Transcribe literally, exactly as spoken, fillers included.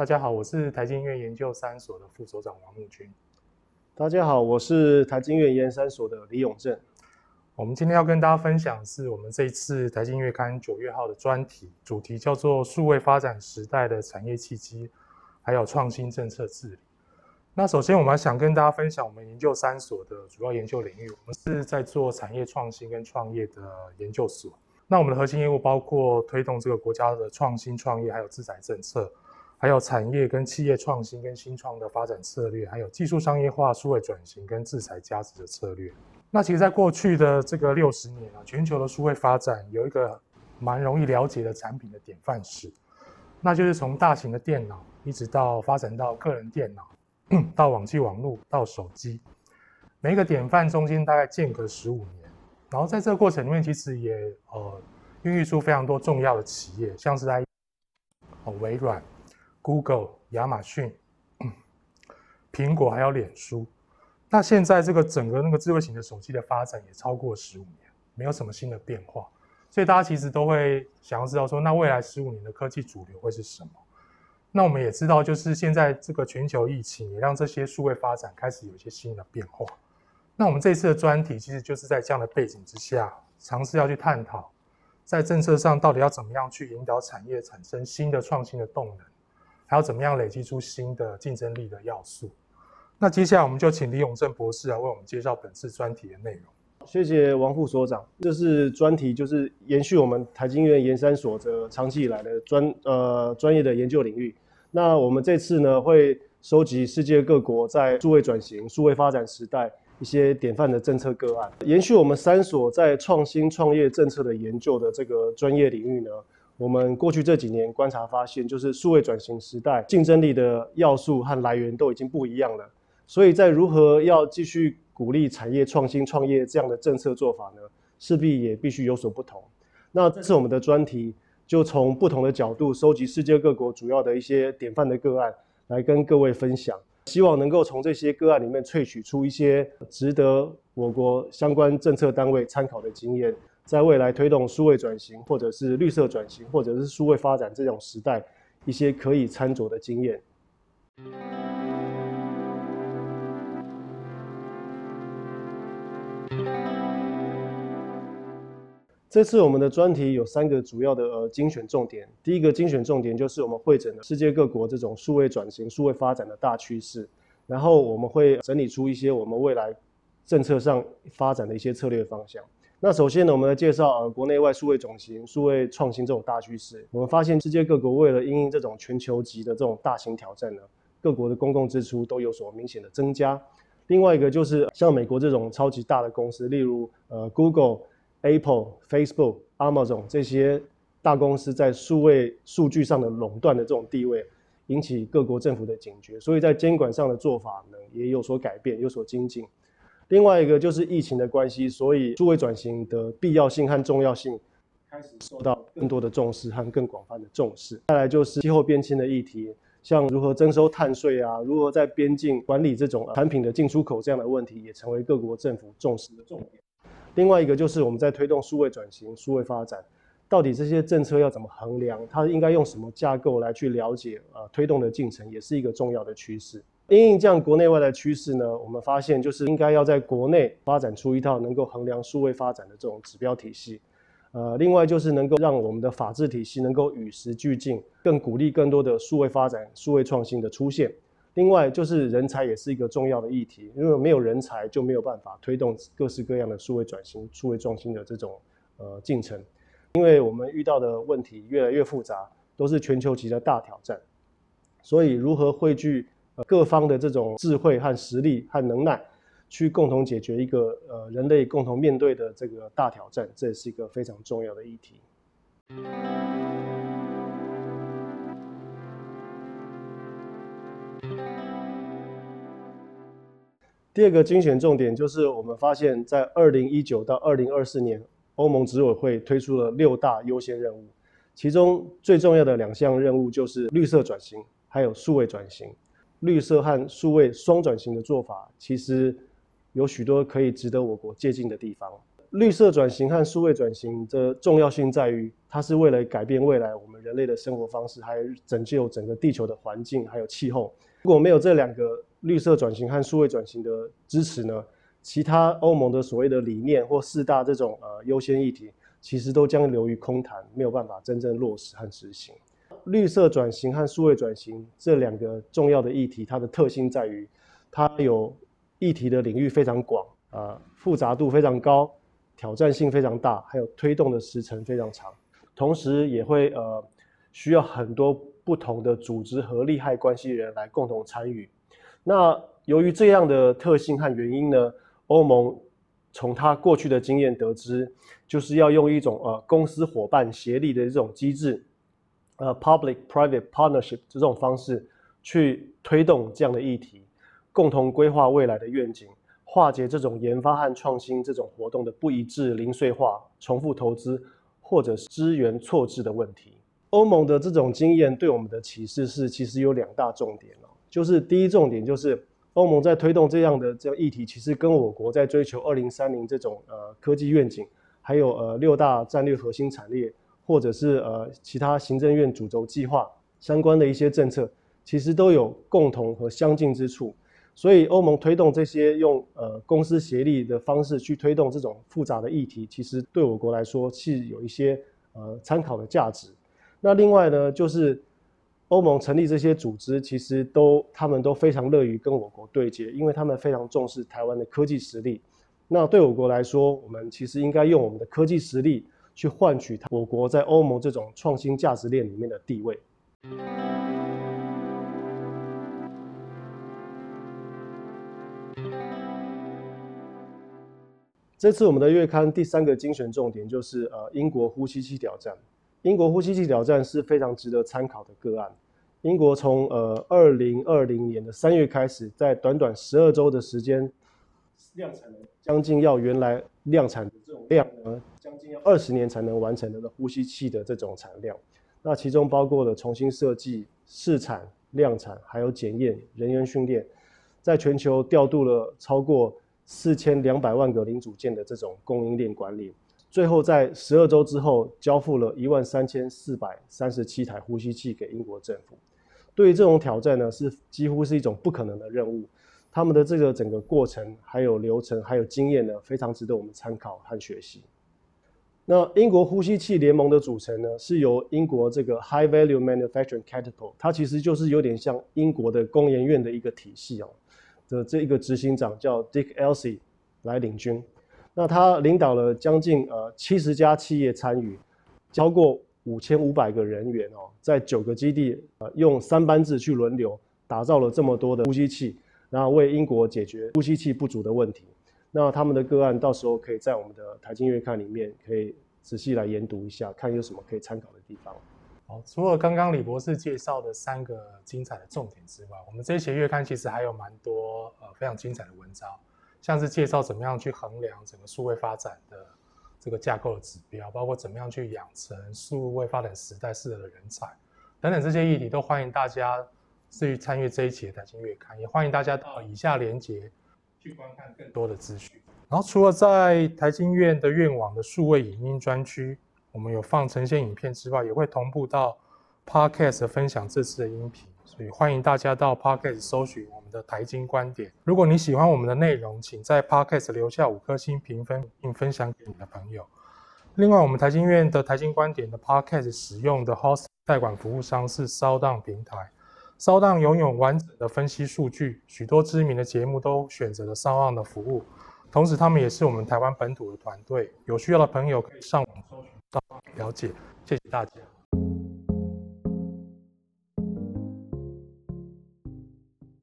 大家好，我是台经院研究三所的副所长王木君。大家好，我是台经院研三所的李永正。我们今天要跟大家分享是我们这一次台经月刊九月号的专题，主题叫做数位发展时代的产业契机，还有创新政策治理。那首先我们想跟大家分享我们研究三所的主要研究领域，我们是在做产业创新跟创业的研究所。那我们的核心业务包括推动这个国家的创新创业，还有制裁政策，还有产业跟企业创新跟新创的发展策略，还有技术商业化、数位转型跟制裁价值的策略。那其实在过去的这个六十年啊，全球的数位发展有一个蛮容易了解的产品的典范史，那就是从大型的电脑一直到发展到个人电脑，到网际网路，到手机，每一个典范中间大概间隔十五年，然后在这个过程里面，其实也呃孕育出非常多重要的企业，像是在、呃、微软、Google、亚马逊、苹果还有脸书。那现在这个整个那个智慧型的手机的发展也超过十五年，没有什么新的变化，所以大家其实都会想要知道说，那未来十五年的科技主流会是什么？那我们也知道，就是现在这个全球疫情也让这些数位发展开始有一些新的变化。那我们这次的专题其实就是在这样的背景之下，尝试要去探讨，在政策上到底要怎么样去引导产业产生新的创新的动能，还要怎么样累积出新的竞争力的要素。那接下来我们就请李永正博士来为我们介绍本次专题的内容。谢谢王副所长，这是专题就是延续我们台经院研三所的长期以来的专呃专业的研究领域。那我们这次呢会收集世界各国在数位转型、数位发展时代一些典范的政策个案，延续我们三所在创新创业政策的研究的这个专业领域呢。我们过去这几年观察发现，就是数位转型时代竞争力的要素和来源都已经不一样了。所以在如何要继续鼓励产业创新创业这样的政策做法呢，势必也必须有所不同。那这次我们的专题就从不同的角度收集世界各国主要的一些典范的个案来跟各位分享，希望能够从这些个案里面萃取出一些值得我国相关政策单位参考的经验，在未来推动数位转型或者是绿色转型或者是数位发展这种时代一些可以参酌的经验。这次我们的专题有三个主要的、呃、精选重点。第一个精选重点就是我们汇整了世界各国这种数位转型、数位发展的大趋势，然后我们会整理出一些我们未来政策上发展的一些策略方向。那首先呢，我们来介绍、呃、国内外数位转型、数位创新这种大趋势。我们发现世界各国为了因应这种全球级的这种大型挑战呢，各国的公共支出都有所明显的增加。另外一个就是像美国这种超级大的公司，例如呃 Google、Apple、Facebook、Amazon 这些大公司在数位数据上的垄断的这种地位，引起各国政府的警觉，所以在监管上的做法呢也有所改变，有所精进。另外一个就是疫情的关系，所以数位转型的必要性和重要性开始受到更多的重视和更广泛的重视。再来就是气候变迁的议题，像如何征收碳税啊，如何在边境管理这种产品的进出口这样的问题，也成为各国政府重视的重点。另外一个就是我们在推动数位转型、数位发展，到底这些政策要怎么衡量，它应该用什么架构来去了解、呃、推动的进程，也是一个重要的趋势。因应这样国内外的趋势呢，我们发现就是应该要在国内发展出一套能够衡量数位发展的这种指标体系。呃，另外就是能够让我们的法治体系能够与时俱进，更鼓励更多的数位发展、数位创新的出现。另外就是人才也是一个重要的议题，因为没有人才就没有办法推动各式各样的数位转型、数位创新的这种呃进程，因为我们遇到的问题越来越复杂，都是全球级的大挑战，所以如何汇聚、呃、各方的这种智慧和实力和能耐，去共同解决一个呃人类共同面对的这个大挑战，这也是一个非常重要的议题。第二个精选重点就是我们发现在二零一九到二零二四年，欧盟执委会推出了六大优先任务，其中最重要的两项任务就是绿色转型还有数位转型。绿色和数位双转型的做法其实有许多可以值得我国借鉴的地方。绿色转型和数位转型的重要性在于，它是为了改变未来我们人类的生活方式，还有拯救整个地球的环境还有气候。如果没有这两个绿色转型和数位转型的支持呢，其他欧盟的所谓的理念或四大这种呃优先议题，其实都将流于空谈，没有办法真正落实和执行。绿色转型和数位转型这两个重要的议题，它的特性在于，它有议题的领域非常广，呃，复杂度非常高，挑战性非常大，还有推动的时程非常长，同时也会呃需要很多不同的组织和利害关系人来共同参与。那由于这样的特性和原因呢，欧盟从他过去的经验得知，就是要用一种呃公司伙伴协力的这种机制，呃 public-private partnership 这种方式去推动这样的议题，共同规划未来的愿景，化解这种研发和创新这种活动的不一致、零碎化、重复投资或者资源错置的问题。欧盟的这种经验对我们的启示是，其实有两大重点哦，就是第一重点就是。欧盟在推动这样的这样议题，其实跟我国在追求二零三零这种呃科技愿景，还有呃六大战略核心产业，或者是呃其他行政院主轴计划相关的一些政策，其实都有共同和相近之处。所以欧盟推动这些用呃公私协力的方式去推动这种复杂的议题，其实对我国来说是有一些呃参考的价值。那另外呢，就是。欧盟成立这些组织，其实都他们都非常乐于跟我国对接，因为他们非常重视台湾的科技实力。那对我国来说，我们其实应该用我们的科技实力去换取我国在欧盟这种创新价值链里面的地位。这次我们的月刊第三个精选重点就是呃英国呼吸器挑战。英国呼吸器挑战是非常值得参考的个案。英国从呃二零二零年的三月开始，在短短十二周的时间，量产了将近要原来量产的这种量呢，将近要二十年才能完成的呼吸器的这种产量。那其中包括了重新设计、试产、量产，还有检验、人员训练，在全球调度了超过四千两百万个零组件的这种供应链管理。最后在十二周之后，交付了一万三千四百三十七台呼吸器给英国政府。对于这种挑战呢，是几乎是一种不可能的任务。他们的这个整个过程、还有流程、还有经验呢，非常值得我们参考和学习。那英国呼吸器联盟的组成呢，是由英国这个 High Value Manufacturing Capital， 它其实就是有点像英国的工研院的一个体系哦的这一个执行长叫 Dick Elsie 来领军。那他领导了将近呃七十家企业参与，超过五千五百个人员哦，在九个基地呃用三班制去轮流打造了这么多的呼吸器，然后为英国解决呼吸器不足的问题。那他们的个案到时候可以在我们的台经月刊里面可以仔细来研读一下，看有什么可以参考的地方。好，除了刚刚李博士介绍的三个精彩的重点之外，我们这一期月刊其实还有蛮多呃非常精彩的文章。像是介绍怎么样去衡量整个数位发展的这个架构的指标，包括怎么样去养成数位发展时代适合的人才等等这些议题，都欢迎大家去参与这一期的台经月刊，也欢迎大家到以下连结去观看更多的资讯。然后除了在台经院的院网的数位影音专区，我们有放呈现影片之外，也会同步到 Podcast 分享这次的音频。所以欢迎大家到 Podcast 搜寻我们的台经观点。如果你喜欢我们的内容，请在 Podcast 留下五颗星评分，并分享给你的朋友。另外，我们台经院的台经观点的 Podcast 使用的 Host 代管服务商是 SoundOn 平台。SoundOn 拥有完整的分析数据，许多知名的节目都选择了 SoundOn 的服务。同时，他们也是我们台湾本土的团队。有需要的朋友可以上网搜寻 SoundOn 了解。谢谢大家。